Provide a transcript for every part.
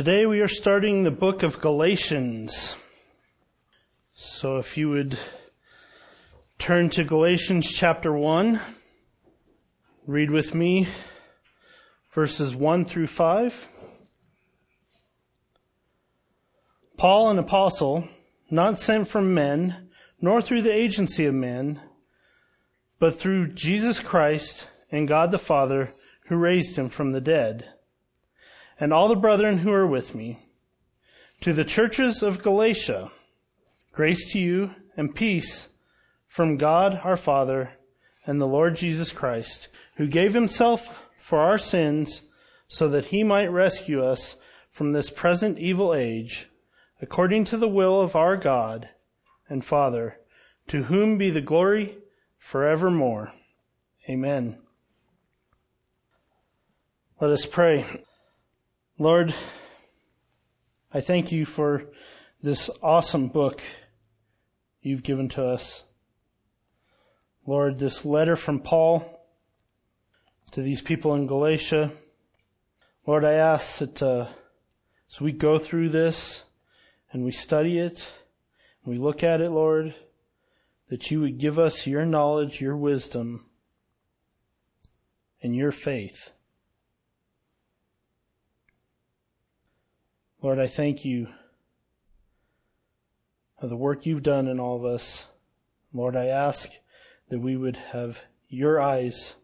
Today we are starting the book of Galatians. So if you would turn to Galatians chapter 1, read with me verses 1 through 5. Paul, an apostle, not sent from men, nor through the agency of men, but through Jesus Christ and God the Father, who raised him from the dead, and all the brethren who are with me. To the churches of Galatia, grace to you and peace from God our Father and the Lord Jesus Christ, who gave himself for our sins so that he might rescue us from this present evil age, according to the will of our God and Father, to whom be the glory forevermore. Amen. Let us pray. Lord, I thank you for this awesome book you've given to us. Lord, this letter from Paul to these people in Galatia. Lord, I ask that as we go through this and we study it, we look at it, Lord, that you would give us your knowledge, your wisdom, and your faith. Lord, I thank you for the work you've done in all of us. Lord, I ask that we would have your eyes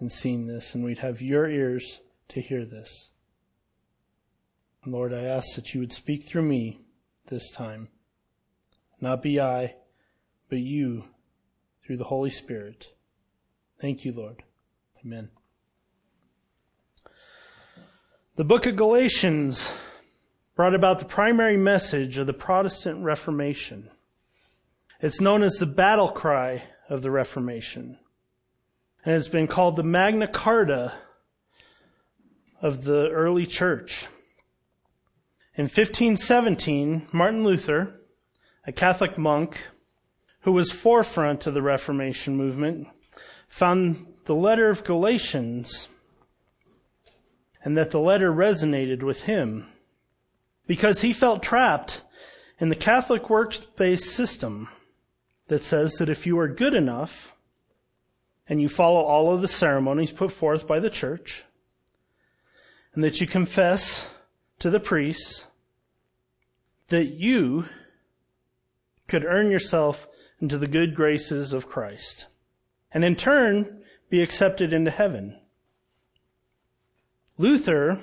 in seeing this, and we'd have your ears to hear this. Lord, I ask that you would speak through me this time. Not be I, but you, through the Holy Spirit. Thank you, Lord. Amen. The book of Galatians brought about the primary message of the Protestant Reformation. It's known as the battle cry of the Reformation, and has been called the Magna Carta of the early church. In 1517, Martin Luther, a Catholic monk who was forefront of the Reformation movement, found the letter of Galatians, and that the letter resonated with him, because he felt trapped in the Catholic works-based system that says that if you are good enough and you follow all of the ceremonies put forth by the church, and that you confess to the priests, that you could earn yourself into the good graces of Christ, and in turn be accepted into heaven. Luther,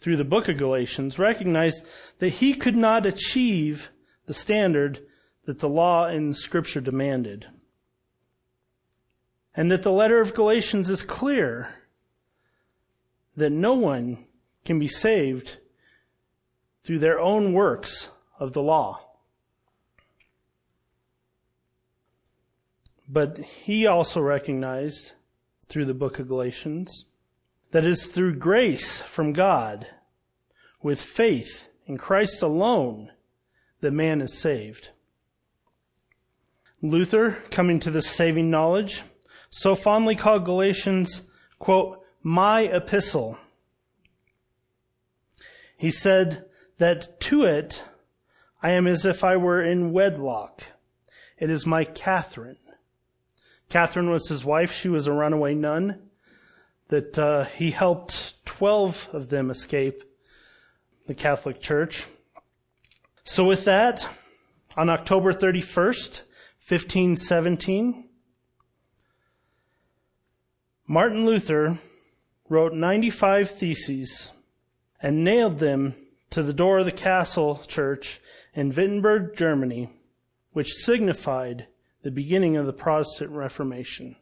through the book of Galatians, recognized that he could not achieve the standard that the law and Scripture demanded, and that the letter of Galatians is clear that no one can be saved through their own works of the law. But he also recognized, through the book of Galatians, that is through grace from God, with faith in Christ alone, that man is saved. Luther, coming to this saving knowledge, so fondly called Galatians, quote, my epistle. He said that to it I am as if I were in wedlock. It is my Catherine. Catherine was his wife. She was a runaway nun that he helped 12 of them escape the Catholic Church. So with that, on October 31st, 1517, Martin Luther wrote 95 theses and nailed them to the door of the castle church in Wittenberg, Germany, which signified the beginning of the Protestant Reformation.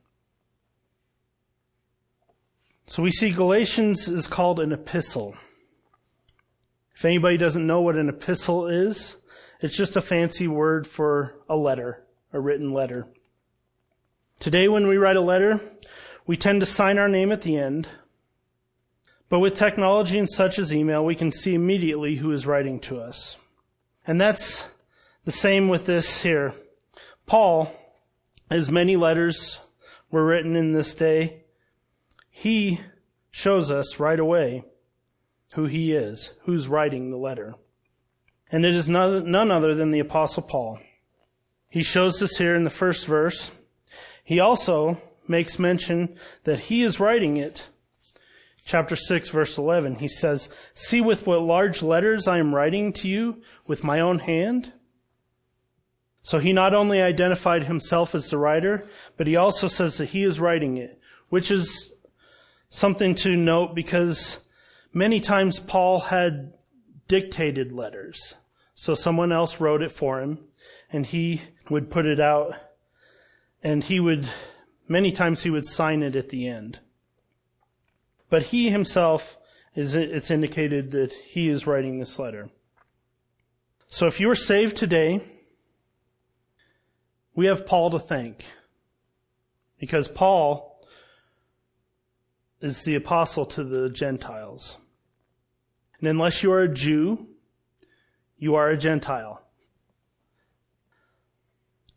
So we see Galatians is called an epistle. If anybody doesn't know what an epistle is, it's just a fancy word for a letter, a written letter. Today when we write a letter, we tend to sign our name at the end. But with technology and such as email, we can see immediately who is writing to us. And that's the same with this here. Paul, as many letters were written in this day, he shows us right away who he is, who's writing the letter. And it is none other than the Apostle Paul. He shows this here in the first verse. He also makes mention that he is writing it. Chapter 6, verse 11, he says, "See with what large letters I am writing to you with my own hand." So he not only identified himself as the writer, but he also says that he is writing it, which is something to note because many times Paul had dictated letters. So someone else wrote it for him, and he would put it out, and many times he would sign it at the end. But he himself, it's indicated that he is writing this letter. So if you are saved today, we have Paul to thank. Because Paul is the apostle to the Gentiles. And unless you are a Jew, you are a Gentile.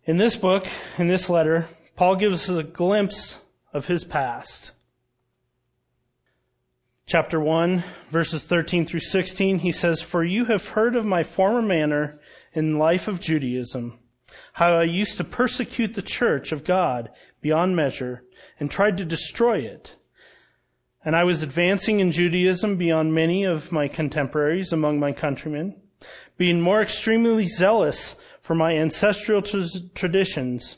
In this book, in this letter, Paul gives us a glimpse of his past. Chapter 1, verses 13 through 16, he says, "For you have heard of my former manner in life of Judaism, how I used to persecute the church of God beyond measure and tried to destroy it. And I was advancing in Judaism beyond many of my contemporaries among my countrymen, being more extremely zealous for my ancestral traditions.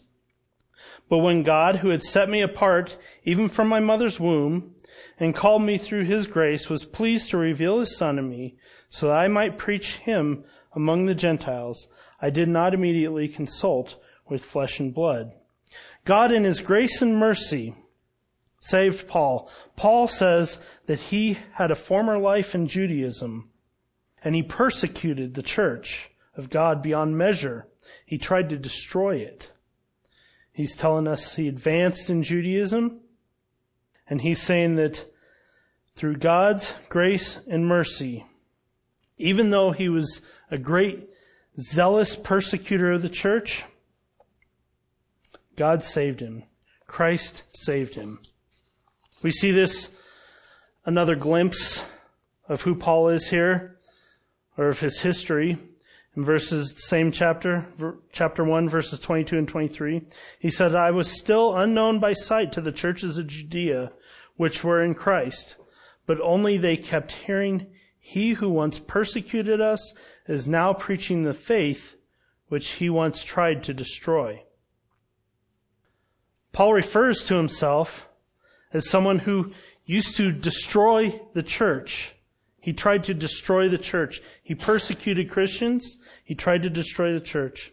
But when God, who had set me apart even from my mother's womb, and called me through his grace, was pleased to reveal his Son to me, so that I might preach him among the Gentiles, I did not immediately consult with flesh and blood. God in his grace and mercy saved Paul." Paul says that he had a former life in Judaism, and he persecuted the church of God beyond measure. He tried to destroy it. He's telling us he advanced in Judaism, and he's saying that through God's grace and mercy, even though he was a great zealous persecutor of the church, God saved him. Christ saved him. We see this, another glimpse of who Paul is here, or of his history. In verses, same chapter, chapter 1, verses 22 and 23, he said, "I was still unknown by sight to the churches of Judea, which were in Christ, but only they kept hearing, 'He who once persecuted us is now preaching the faith which he once tried to destroy.'" Paul refers to himself as someone who used to destroy the church. He tried to destroy the church. He persecuted Christians. He tried to destroy the church.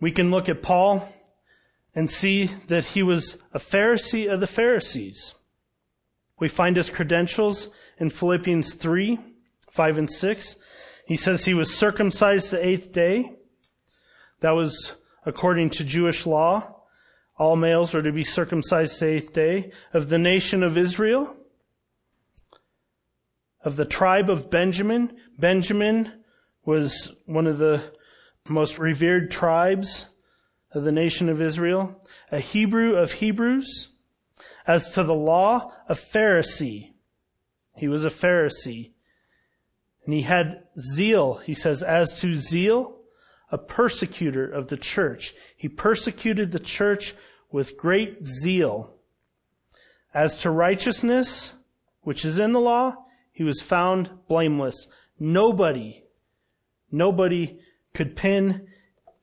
We can look at Paul and see that he was a Pharisee of the Pharisees. We find his credentials in Philippians 3, 5 and 6. He says he was circumcised the eighth day. That was according to Jewish law. All males are to be circumcised the eighth day, of the nation of Israel, of the tribe of Benjamin. Benjamin was one of the most revered tribes of the nation of Israel. A Hebrew of Hebrews. As to the law, a Pharisee. He was a Pharisee. And he had zeal. He says, as to zeal, a persecutor of the church. He persecuted the church with great zeal. As to righteousness, which is in the law, he was found blameless. Nobody could pin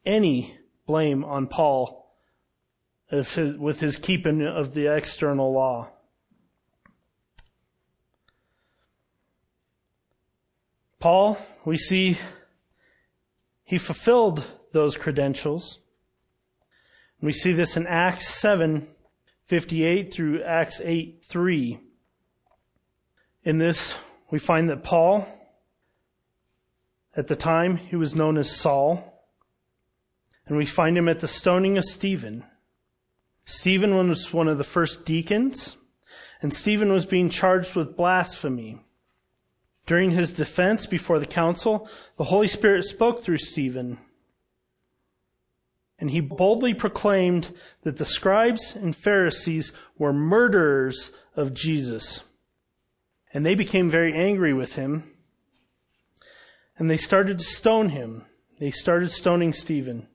any blame on Paul with his keeping of the external law. Paul, we see, he fulfilled those credentials. We see this in Acts 7:58 through Acts 8:3. In this, we find that Paul, at the time, he was known as Saul. And we find him at the stoning of Stephen. Stephen was one of the first deacons, and Stephen was being charged with blasphemy. During his defense before the council, the Holy Spirit spoke through Stephen. And he boldly proclaimed that the scribes and Pharisees were murderers of Jesus. And they became very angry with him. And they started to stone him. They started stoning Stephen.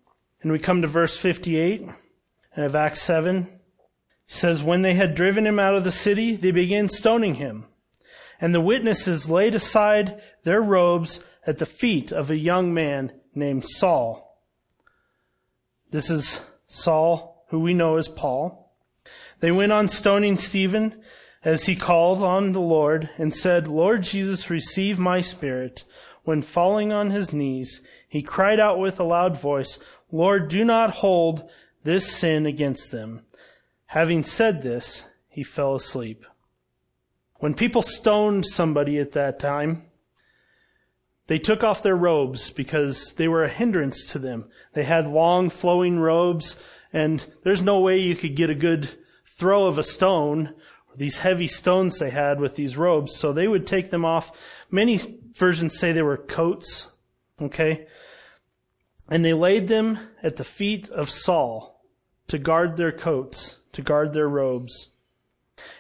And we come to verse 58 of Acts 7. It says, when they had driven him out of the city, they began stoning him. And the witnesses laid aside their robes at the feet of a young man named Saul. This is Saul, who we know as Paul. They went on stoning Stephen as he called on the Lord and said, Lord Jesus, receive my spirit. When falling on his knees, he cried out with a loud voice, Lord, do not hold this sin against them. Having said this, he fell asleep. When people stoned somebody at that time, they took off their robes because they were a hindrance to them. They had long flowing robes, and there's no way you could get a good throw of a stone, these heavy stones they had with these robes, so they would take them off. Many versions say they were coats, okay? And they laid them at the feet of Saul to guard their coats, to guard their robes.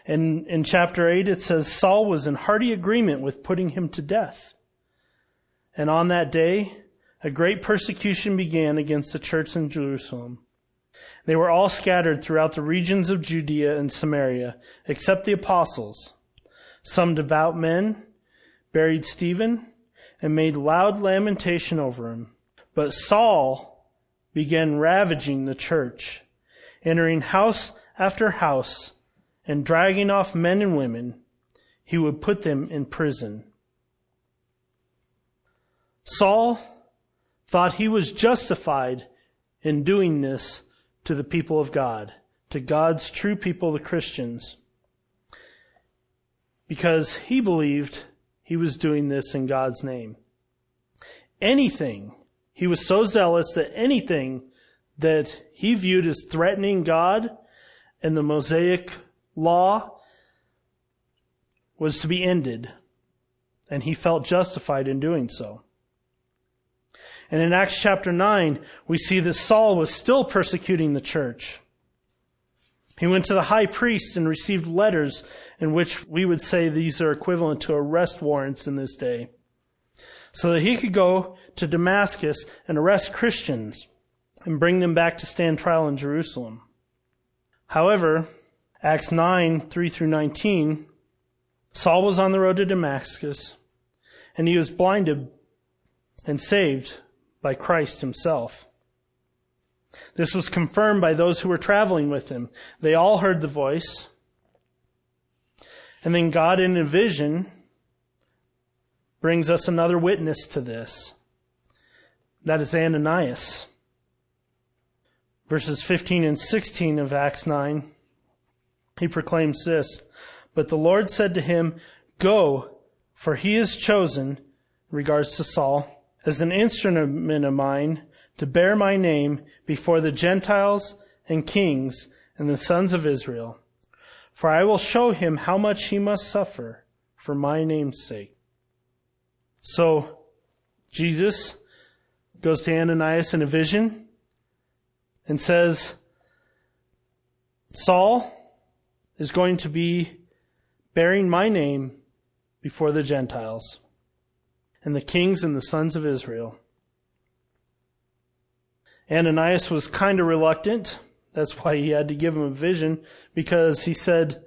And in chapter 8 it says, Saul was in hearty agreement with putting him to death. And on that day, a great persecution began against the church in Jerusalem. They were all scattered throughout the regions of Judea and Samaria, except the apostles. Some devout men buried Stephen and made loud lamentation over him. But Saul began ravaging the church, entering house after house and dragging off men and women. He would put them in prison. Saul thought he was justified in doing this to the people of God, to God's true people, the Christians, because he believed he was doing this in God's name. Anything, he was so zealous that anything that he viewed as threatening God and the Mosaic Law was to be ended, and he felt justified in doing so. And in Acts chapter 9, we see that Saul was still persecuting the church. He went to the high priest and received letters in which we would say these are equivalent to arrest warrants in this day, so that he could go to Damascus and arrest Christians and bring them back to stand trial in Jerusalem. However, Acts 9:3-19, Saul was on the road to Damascus, and he was blinded and saved by Christ himself. This was confirmed by those who were traveling with him. They all heard the voice. And then God in a vision brings us another witness to this. That is Ananias. Verses 15 and 16 of Acts 9, he proclaims this, But the Lord said to him, Go, for he is chosen, in regards to Saul, as an instrument of mine to bear my name before the Gentiles and kings and the sons of Israel. For I will show him how much he must suffer for my name's sake. So Jesus goes to Ananias in a vision and says, Saul is going to be bearing my name before the Gentiles and the kings and the sons of Israel. Ananias was kind of reluctant. That's why he had to give him a vision, because he said,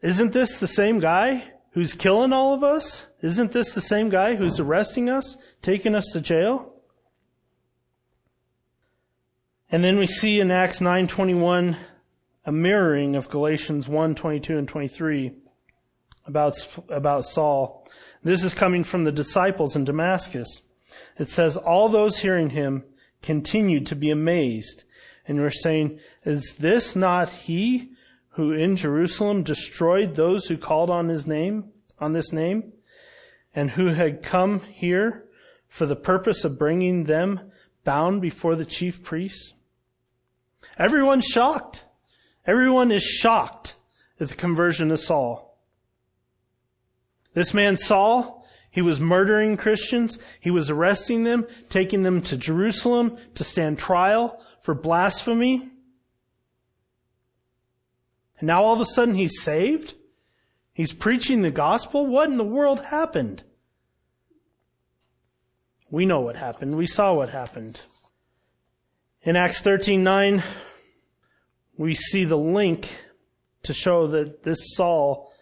Isn't this the same guy who's killing all of us? Isn't this the same guy who's arresting us, taking us to jail? And then we see in Acts 9:21 a mirroring of Galatians 1:22 and 23 about Saul. This is coming from the disciples in Damascus. It says, All those hearing him continued to be amazed, and were saying, Is this not he who in Jerusalem destroyed those who called on his name, on this name, and who had come here for the purpose of bringing them bound before the chief priests? Everyone's shocked. Everyone is shocked at the conversion of Saul. This man Saul, He was murdering Christians. He was arresting them, taking them to Jerusalem to stand trial for blasphemy. And now all of a sudden he's saved. He's preaching the gospel. What in the world happened? We know what happened. We saw what happened. In Acts 13:9, we see the link to show that this Saul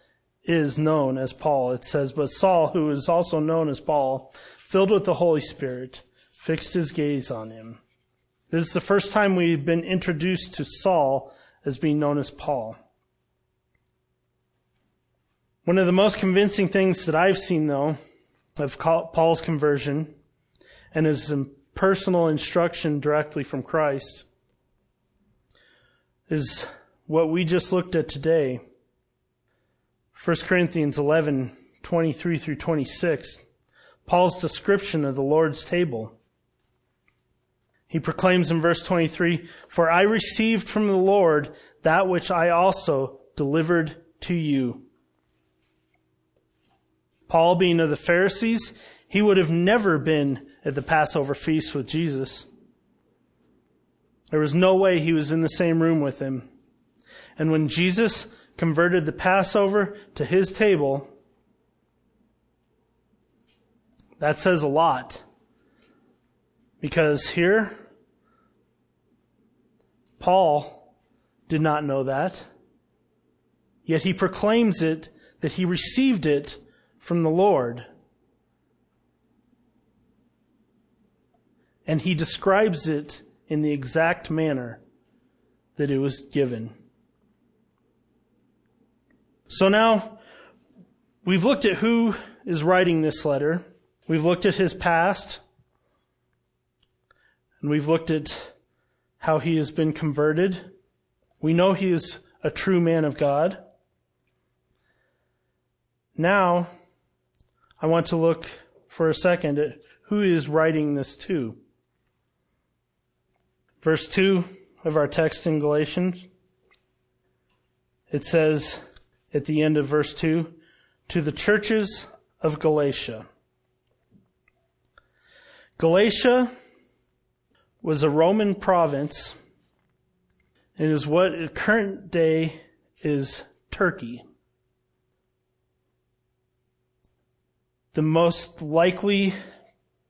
is known as Paul. It says, "But Saul, who is also known as Paul, filled with the Holy Spirit, fixed his gaze on him." This is the first time we've been introduced to Saul as being known as Paul. One of the most convincing things that I've seen, though, of Paul's conversion and his personal instruction directly from Christ is what we just looked at today. 1 Corinthians 11:23 through 26, Paul's description of the Lord's table. He proclaims in verse 23, "For I received from the Lord that which I also delivered to you." Paul, being of the Pharisees, he would have never been at the Passover feast with Jesus. There was no way he was in the same room with him. And when Jesus converted the Passover to his table, that says a lot. Because here, Paul did not know that. Yet he proclaims it, that he received it from the Lord. And he describes it in the exact manner that it was given. So now, we've looked at who is writing this letter. We've looked at his past. And we've looked at how he has been converted. We know he is a true man of God. Now, I want to look for a second at who is writing this to. Verse 2 of our text in Galatians, it says at the end of verse 2, "To the churches of Galatia." Galatia was a Roman province and is what in current day is Turkey. The most likely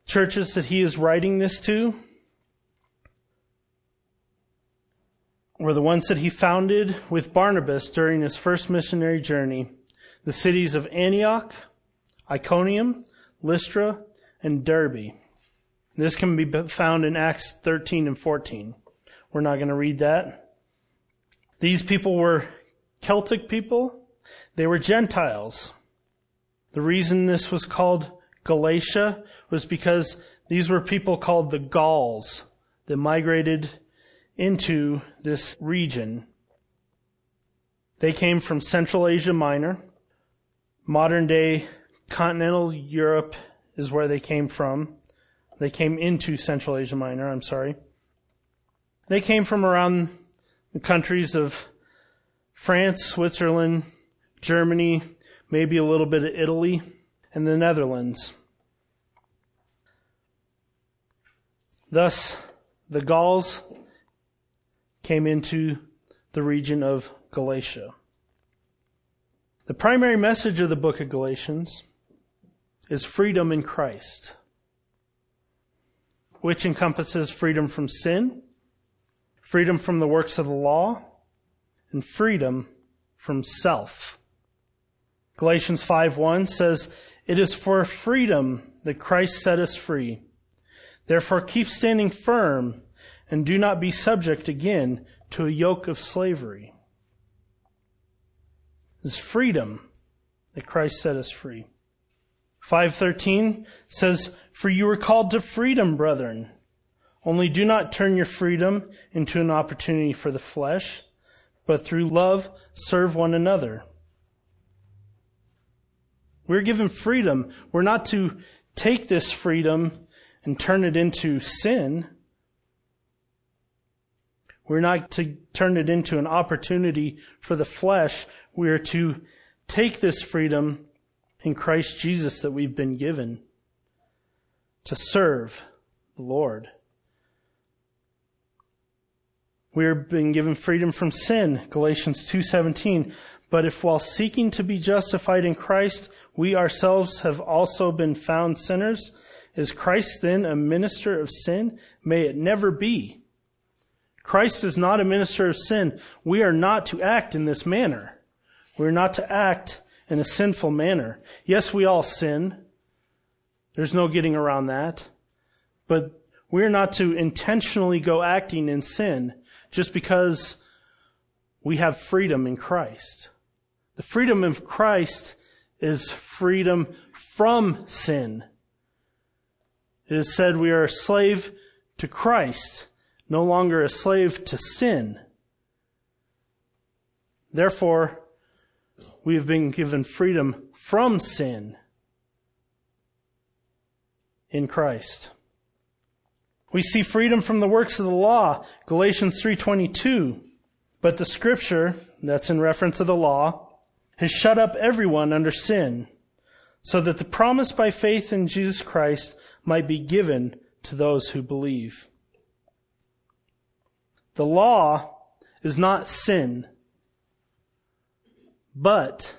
churches that he is writing this to were the ones that he founded with Barnabas during his first missionary journey, the cities of Antioch, Iconium, Lystra, and Derbe. This can be found in Acts 13 and 14. We're not going to read that. These people were Celtic people. They were Gentiles. The reason this was called Galatia was because these were people called the Gauls that migrated into this region. They came from Central Asia Minor. Modern-day continental Europe is where they came from. They came into Central Asia Minor, I'm sorry. They came from around the countries of France, Switzerland, Germany, maybe a little bit of Italy, and the Netherlands. Thus, the Gauls came into the region of Galatia. The primary message of the book of Galatians is freedom in Christ, which encompasses freedom from sin, freedom from the works of the law, and freedom from self. Galatians 5:1 says, "It is for freedom that Christ set us free. Therefore keep standing firm and do not be subject again to a yoke of slavery." It's freedom that Christ set us free. 5:13 says, "For you were called to freedom, brethren. Only do not turn your freedom into an opportunity for the flesh, but through love serve one another." We're given freedom. We're not to take this freedom and turn it into sin. We're not to turn it into an opportunity for the flesh. We are to take this freedom in Christ Jesus that we've been given to serve the Lord. We are being given freedom from sin, Galatians 2:17. But if while seeking to be justified in Christ, we ourselves have also been found sinners, is Christ then a minister of sin? May it never be. Christ is not a minister of sin. We are not to act in this manner. We're not to act in a sinful manner. Yes, we all sin. There's no getting around that. But we're not to intentionally go acting in sin just because we have freedom in Christ. The freedom of Christ is freedom from sin. It is said we are a slave to Christ, no longer a slave to sin. Therefore, we have been given freedom from sin in Christ. We see freedom from the works of the law, Galatians 3:22. But the Scripture, that's in reference to the law, has shut up everyone under sin, so that the promise by faith in Jesus Christ might be given to those who believe. The law is not sin, but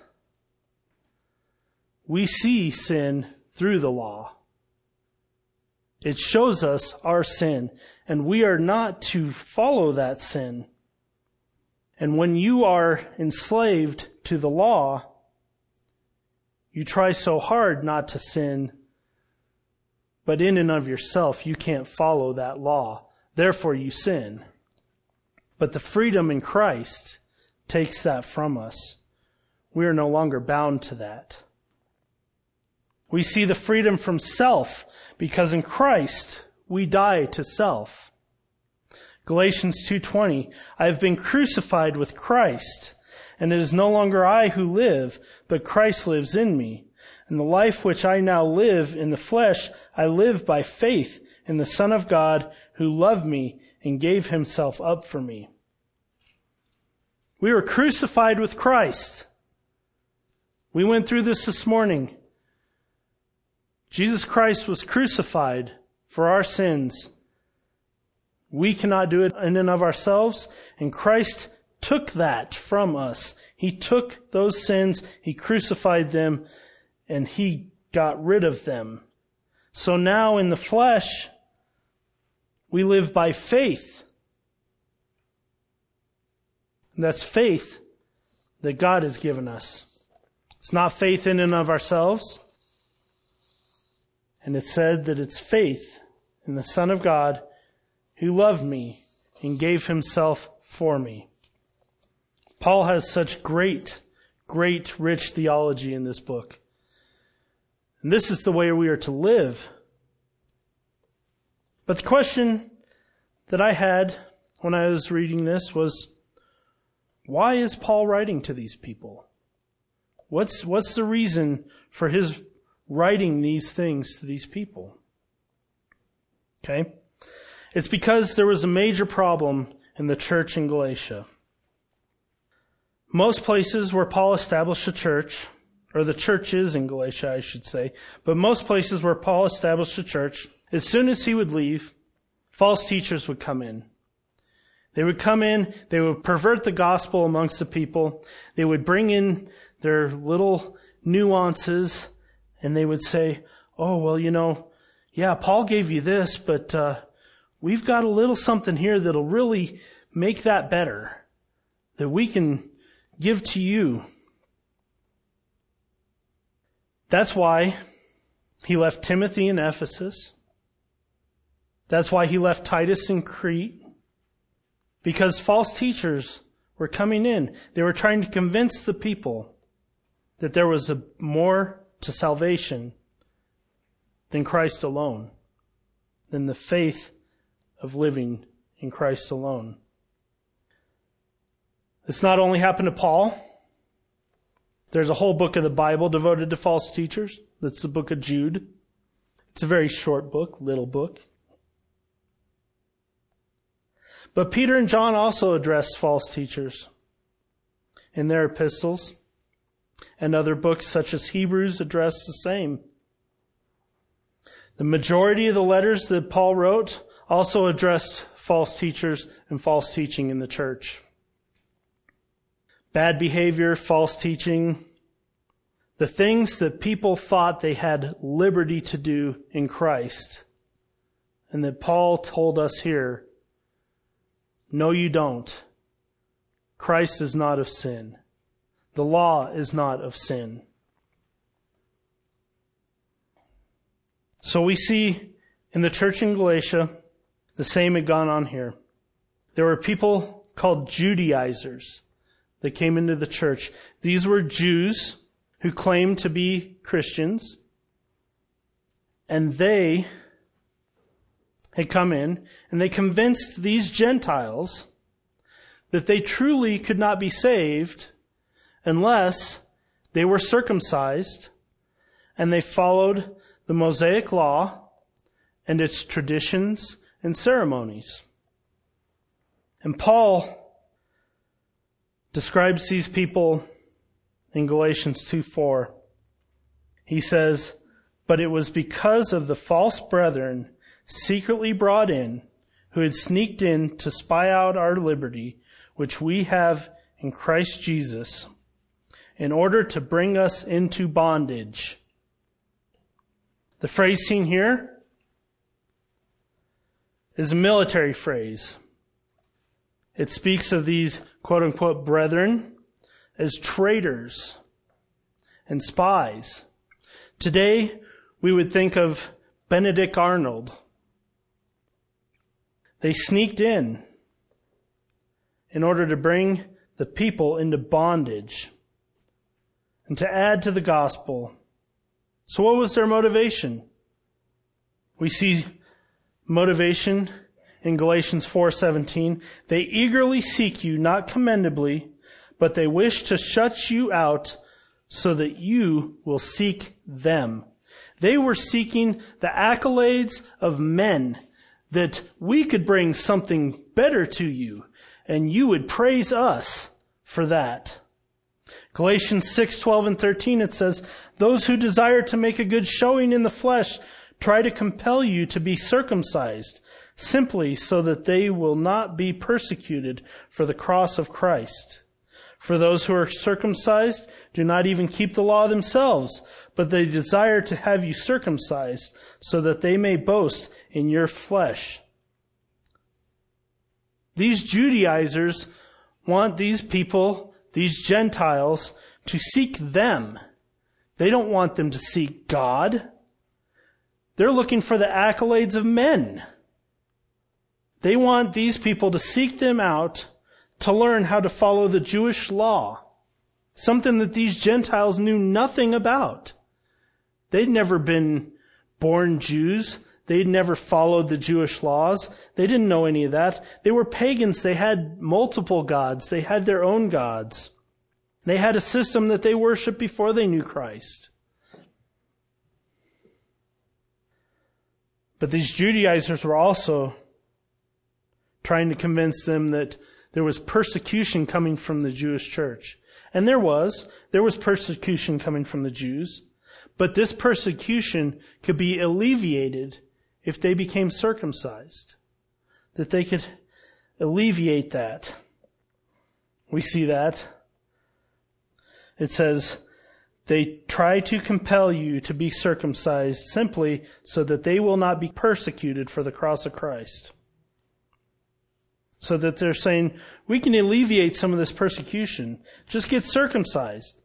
we see sin through the law. It shows us our sin, and we are not to follow that sin. And when you are enslaved to the law, you try so hard not to sin, but in and of yourself, you can't follow that law. Therefore, you sin. But the freedom in Christ takes that from us. We are no longer bound to that. We see the freedom from self, because in Christ, we die to self. Galatians 2:20, I have been crucified with Christ, and it is no longer I who live, but Christ lives in me. And the life which I now live in the flesh, I live by faith in the Son of God who loved me and gave himself up for me. We were crucified with Christ. We went through this morning. Jesus Christ was crucified for our sins. We cannot do it in and of ourselves, and Christ took that from us. He took those sins, he crucified them, and he got rid of them. So now in the flesh, we live by faith. And that's faith that God has given us. It's not faith in and of ourselves. And it's said that it's faith in the Son of God who loved me and gave himself for me. Paul has such great, great, rich theology in this book. And this is the way we are to live. But the question that I had when I was reading this was, why is Paul writing to these people? What's the reason for his writing these things to these people? Okay? It's because there was a major problem in the church in Galatia. Most places where Paul established a church, or the churches in Galatia, I should say. But most places where Paul established a church, as soon as he would leave, false teachers would come in. They would come in, they would pervert the gospel amongst the people, they would bring in their little nuances, and they would say, oh, well, you know, yeah, Paul gave you this, but we've got a little something here that'll really make that better, that we can give to you. That's why he left Timothy in Ephesus. That's why he left Titus in Crete. Because false teachers were coming in. They were trying to convince the people that there was more to salvation than Christ alone, than the faith of living in Christ alone. This not only happened to Paul. There's a whole book of the Bible devoted to false teachers. That's the book of Jude. It's a very short book, little book. But Peter and John also addressed false teachers in their epistles. and other books such as Hebrews address the same. The majority of the letters that Paul wrote also addressed false teachers and false teaching in the church. Bad behavior, false teaching, the things that people thought they had liberty to do in Christ. And that Paul told us here, no, you don't. Christ is not of sin. The law is not of sin. So we see in the church in Galatia, the same had gone on here. There were people called Judaizers that came into the church. These were Jews who claimed to be Christians, and they had come in, and they convinced these Gentiles that they truly could not be saved unless they were circumcised, and they followed the Mosaic Law and its traditions and ceremonies. And Paul describes these people in Galatians 2:4. He says, "But it was because of the false brethren secretly brought in, who had sneaked in to spy out our liberty, which we have in Christ Jesus, in order to bring us into bondage." The phrase seen here is a military phrase. It speaks of these quote-unquote brethren as traitors and spies. Today, we would think of Benedict Arnold. They sneaked in order to bring the people into bondage and to add to the gospel. So what was their motivation? We see motivation in Galatians 4:17. They eagerly seek you, not commendably, but they wish to shut you out so that you will seek them. They were seeking the accolades of men, that we could bring something better to you, and you would praise us for that. Galatians 6:12 and 13, it says, "Those who desire to make a good showing in the flesh try to compel you to be circumcised, simply so that they will not be persecuted for the cross of Christ. For those who are circumcised do not even keep the law themselves, but they desire to have you circumcised, so that they may boast in your flesh." These Judaizers want these people, these Gentiles, to seek them. They don't want them to seek God. They're looking for the accolades of men. They want these people to seek them out to learn how to follow the Jewish law, something that these Gentiles knew nothing about. They'd never been born Jews. They'd never followed the Jewish laws. They didn't know any of that. They were pagans. They had multiple gods. They had their own gods. They had a system that they worshiped before they knew Christ. But these Judaizers were also trying to convince them that there was persecution coming from the Jewish church. And there was persecution coming from the Jews. But this persecution could be alleviated if they became circumcised. That they could alleviate that. We see that. It says, "They try to compel you to be circumcised simply so that they will not be persecuted for the cross of Christ." So that they're saying, we can alleviate some of this persecution. Just get circumcised.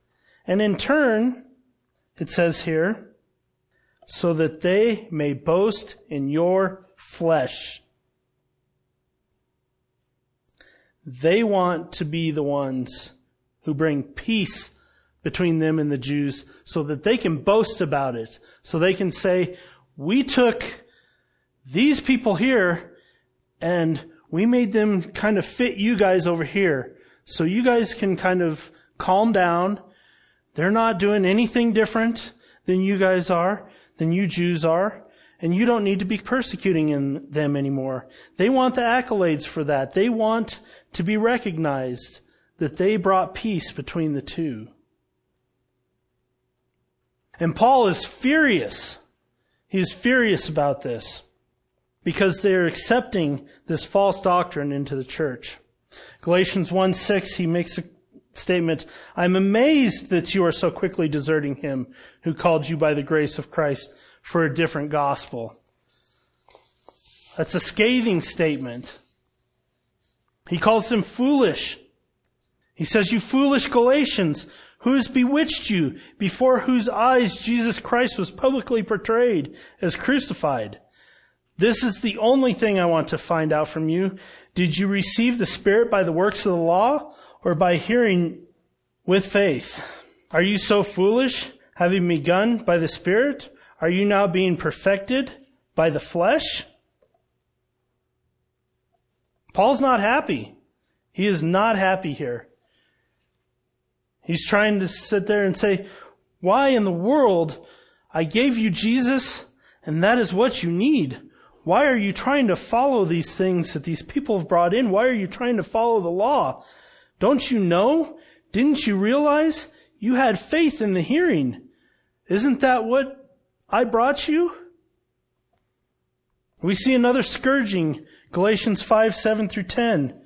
And in turn, it says here, so that they may boast in your flesh. They want to be the ones who bring peace between them and the Jews, so that they can boast about it, so they can say, we took these people here and we made them kind of fit you guys over here, so you guys can kind of calm down. They're not doing anything different than you guys are, than you Jews are, and you don't need to be persecuting them anymore. They want the accolades for that. They want to be recognized that they brought peace between the two. And Paul is furious. He's furious about this because they're accepting this false doctrine into the church. Galatians 1:6, he makes a statement, "I'm amazed that you are so quickly deserting him who called you by the grace of Christ for a different gospel." That's a scathing statement. He calls them foolish. He says, "You foolish Galatians, who has bewitched you, before whose eyes Jesus Christ was publicly portrayed as crucified? This is the only thing I want to find out from you. Did you receive the Spirit by the works of the law or by hearing with faith? Are you so foolish, having begun by the Spirit? Are you now being perfected by the flesh?" Paul's not happy. He is not happy here. He's trying to sit there and say, why in the world? I gave you Jesus, and that is what you need. Why are you trying to follow these things that these people have brought in? Why are you trying to follow the law? Don't you know? Didn't you realize? You had faith in the hearing. Isn't that what I brought you? We see another scourging, Galatians 5:7-10.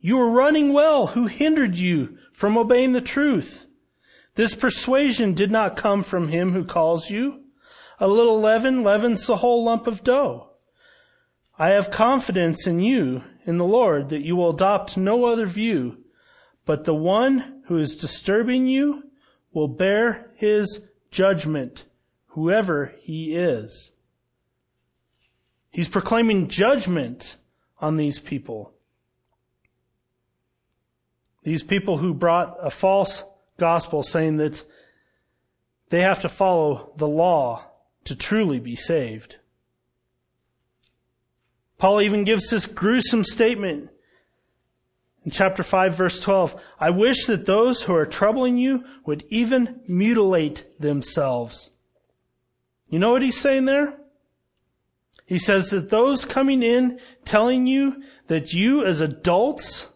You were running well. Who hindered you from obeying the truth? This persuasion did not come from him who calls you. A little leaven leavens the whole lump of dough. I have confidence in you, in the Lord, that you will adopt no other view, but the one who is disturbing you will bear his judgment, whoever he is. He's proclaiming judgment on these people. These people who brought a false gospel, saying that they have to follow the law to truly be saved. Paul even gives this gruesome statement in chapter 5, verse 12. I wish that those who are troubling you would even mutilate themselves. You know what he's saying there? He says that those coming in telling you that you as adults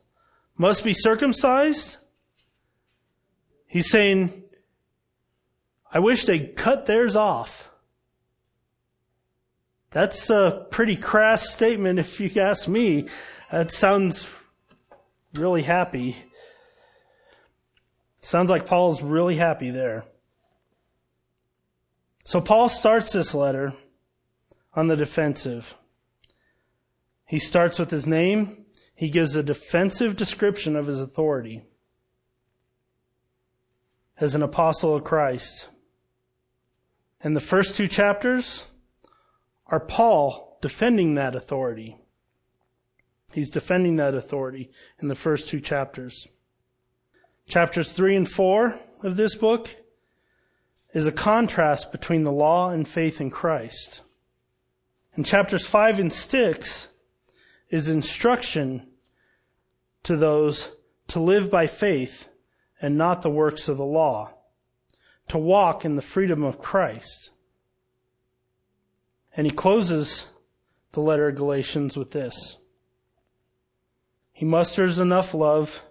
must be circumcised, he's saying, I wish they'd cut theirs off. That's a pretty crass statement, if you ask me. That sounds really happy. Sounds like Paul's really happy there. So Paul starts this letter on the defensive. He starts with his name. He gives a defensive description of his authority as an apostle of Christ. And the first two chapters are Paul defending that authority. He's defending that authority in the first two chapters. Chapters 3 and 4 of this book is a contrast between the law and faith in Christ. And chapters 5 and 6 is instruction to those to live by faith and not the works of the law, to walk in the freedom of Christ. And he closes the letter of Galatians with this. He musters enough love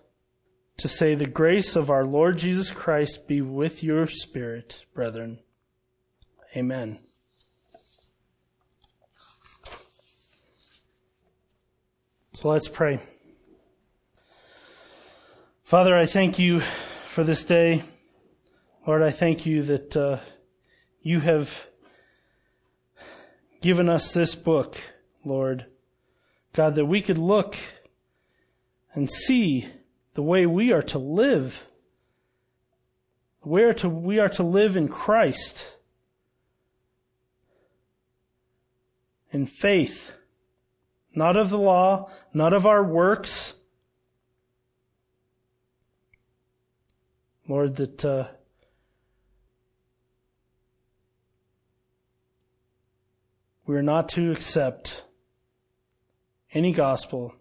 to say, the grace of our Lord Jesus Christ be with your spirit, brethren. Amen. So let's pray. Father, I thank you for this day. Lord, I thank you that you have given us this book, Lord. God, that we could look and see the way we are to live. We are to live in Christ, in faith, not of the law, not of our works. Lord, that we are not to accept any gospel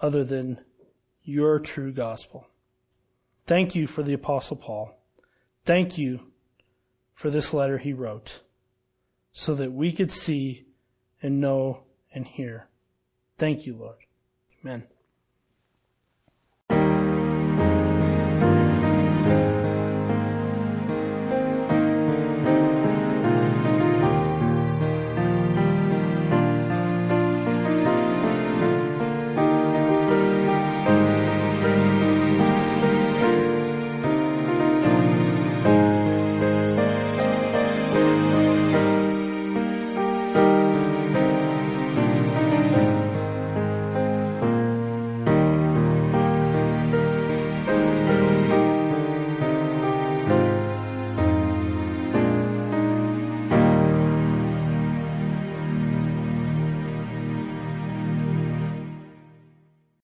other than your true gospel. Thank you for the Apostle Paul. Thank you for this letter he wrote so that we could see and know and hear. Thank you, Lord. Amen.